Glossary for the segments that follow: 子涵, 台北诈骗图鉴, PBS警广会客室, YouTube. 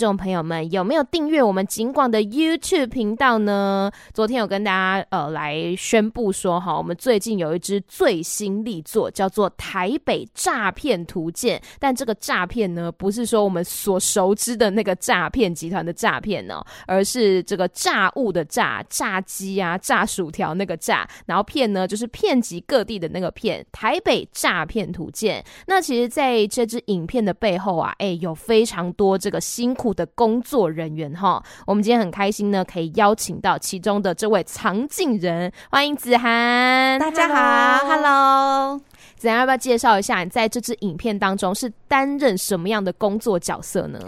听众朋友们有没有订阅我们警广的 YouTube 频道呢？昨天有跟大家来宣布说哈，我们最近有一支最新力作叫做《台北诈骗图鉴》，但这个诈骗呢，不是说我们所熟知的那个诈骗集团的诈骗哦，而是这个炸物的炸、炸鸡啊、炸薯条那个炸，然后骗呢就是遍及各地的那个骗，《台北诈骗图鉴》。那其实在这支影片的背后啊，有非常多这个辛苦的工作人员哈，我们今天很开心呢，可以邀请到其中的这位藏镜人，欢迎子涵。大家好 ，Hello， 子涵要不要介绍一下你在这支影片当中是担任什么样的工作角色呢？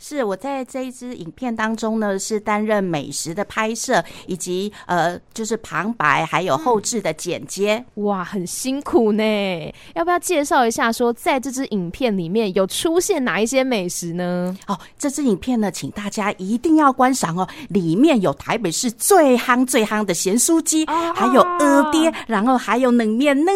是我在这一支影片当中呢，是担任美食的拍摄，以及就是旁白还有后置的剪接。哇，很辛苦呢。要不要介绍一下说，在这支影片里面有出现哪一些美食呢？这支影片呢，请大家一定要观赏哦，里面有台北市最夯的咸酥鸡，还有蚵嗲，然后还有冷面嫩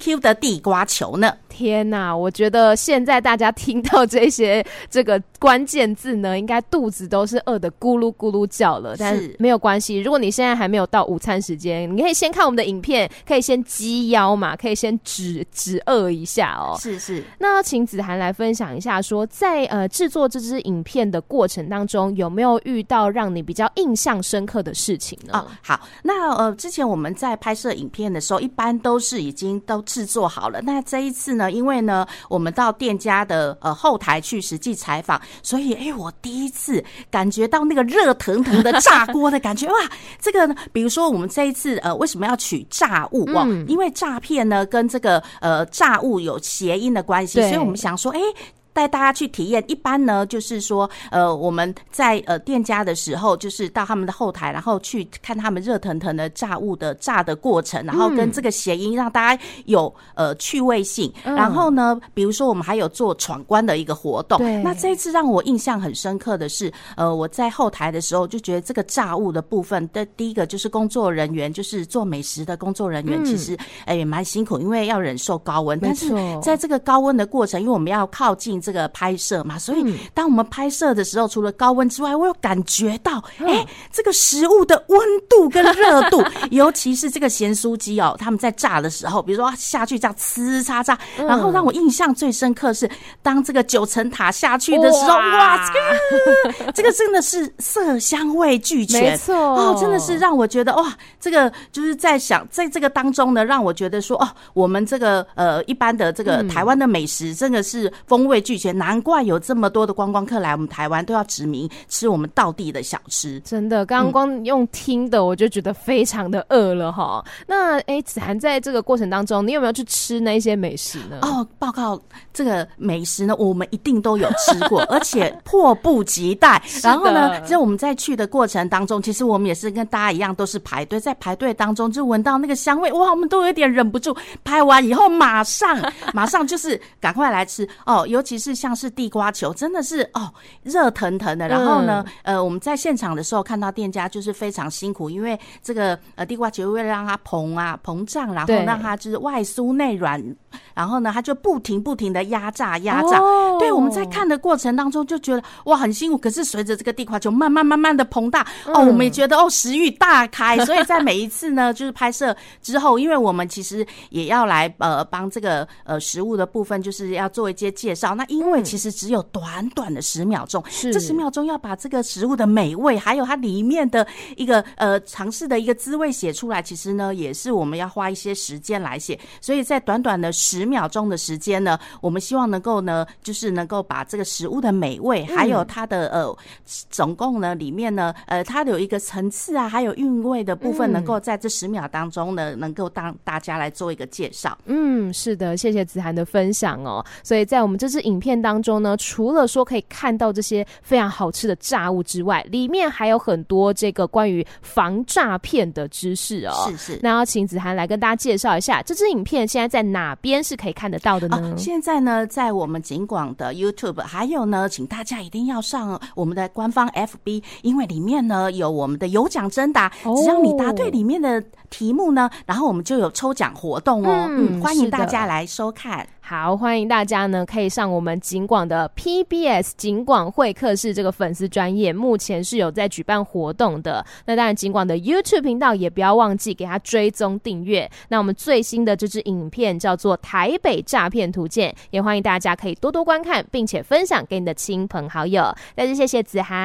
Q 的地瓜球呢。天哪，我觉得现在大家听到这些这个关键字呢，应该肚子都是饿的咕噜咕噜叫了，但是没有关系，如果你现在还没有到午餐时间，你可以先看我们的影片，可以先鸡腰嘛，可以先止饿一下哦。是。那请子涵来分享一下说，在制作这支影片的过程当中，有没有遇到让你比较印象深刻的事情呢？好，那之前我们在拍摄影片的时候，一般都是已经都制作好了，那这一次呢，因为呢我们到店家的后台去实际采访，所以我第一次感觉到那个热腾腾的炸锅的感觉哇，这个呢，比如说我们这一次为什么要取炸物哦？因为诈骗呢跟这个炸物有谐音的关系，所以我们想说带大家去体验。一般呢就是说我们在店家的时候，就是到他们的后台，然后去看他们热腾腾的炸物的炸的过程，然后跟这个谐音让大家有趣味性。然后呢比如说我们还有做闯关的一个活动。那这一次让我印象很深刻的是我在后台的时候就觉得这个炸物的部分的第一个就是工作人员，就是做美食的工作人员其实也蛮辛苦，因为要忍受高温，但是在这个高温的过程，因为我们要靠近这个拍摄嘛，所以当我们拍摄的时候，除了高温之外，我有感觉到这个食物的温度跟热度尤其是这个咸酥鸡哦，他们在炸的时候，比如说下去这样呲叉炸，然后让我印象最深刻是当这个九层塔下去的时候，哇，这个真的是色香味俱全，没错真的是让我觉得哇，这个就是在想在这个当中呢，让我觉得说我们这个一般的这个台湾的美食真的是风味俱全，难怪有这么多的观光客来我们台湾都要殖民吃我们道地的小吃。真的，刚刚光用听的我就觉得非常的饿了哈。那子涵在这个过程当中，你有没有去吃那些美食呢？报告这个美食呢，我们一定都有吃过，而且迫不及待。然后呢，在我们在去的过程当中，其实我们也是跟大家一样都是排队，在排队当中就闻到那个香味，哇，我们都有点忍不住。拍完以后马上就是赶快来吃尤其是像是地瓜球，真的是热腾腾的。然后呢我们在现场的时候看到店家就是非常辛苦，因为这个地瓜球会让它膨胀，然后让它就是外酥内软，然后呢它就不停的压榨。对，我们在看的过程当中就觉得哇，很辛苦，可是随着这个地瓜球慢慢的膨大我们也觉得食欲大开。所以在每一次呢就是拍摄之后，因为我们其实也要来帮这个食物的部分就是要做一些介绍，那因为其实只有短短的10秒钟，这10秒钟要把这个食物的美味还有它里面的一个尝试的一个滋味写出来，其实呢也是我们要花一些时间来写。所以在短短的10秒钟的时间呢，我们希望能够呢就是能够把这个食物的美味还有它的总共呢里面呢它有一个层次啊还有韵味的部分能够在这10秒当中呢能够当大家来做一个介绍。是的，谢谢子涵的分享哦。所以在我们这支影片当中呢，除了说可以看到这些非常好吃的炸物之外，里面还有很多这个关于防诈骗的知识哦。是。那要请子涵来跟大家介绍一下这支影片现在在哪边是可以看得到的呢？现在呢在我们警广的 YouTube， 还有呢请大家一定要上我们的官方 FB， 因为里面呢有我们的有奖征答，只要你答对里面的题目呢，然后我们就有抽奖活动欢迎大家来收看。好，欢迎大家呢可以上我们警广的 PBS 警广会客室这个粉丝专页，目前是有在举办活动的。那当然警广的 YouTube 频道也不要忘记给它追踪订阅。那我们最新的这支影片叫做《台北诈骗图鉴》，也欢迎大家可以多多观看，并且分享给你的亲朋好友。再次谢谢子涵。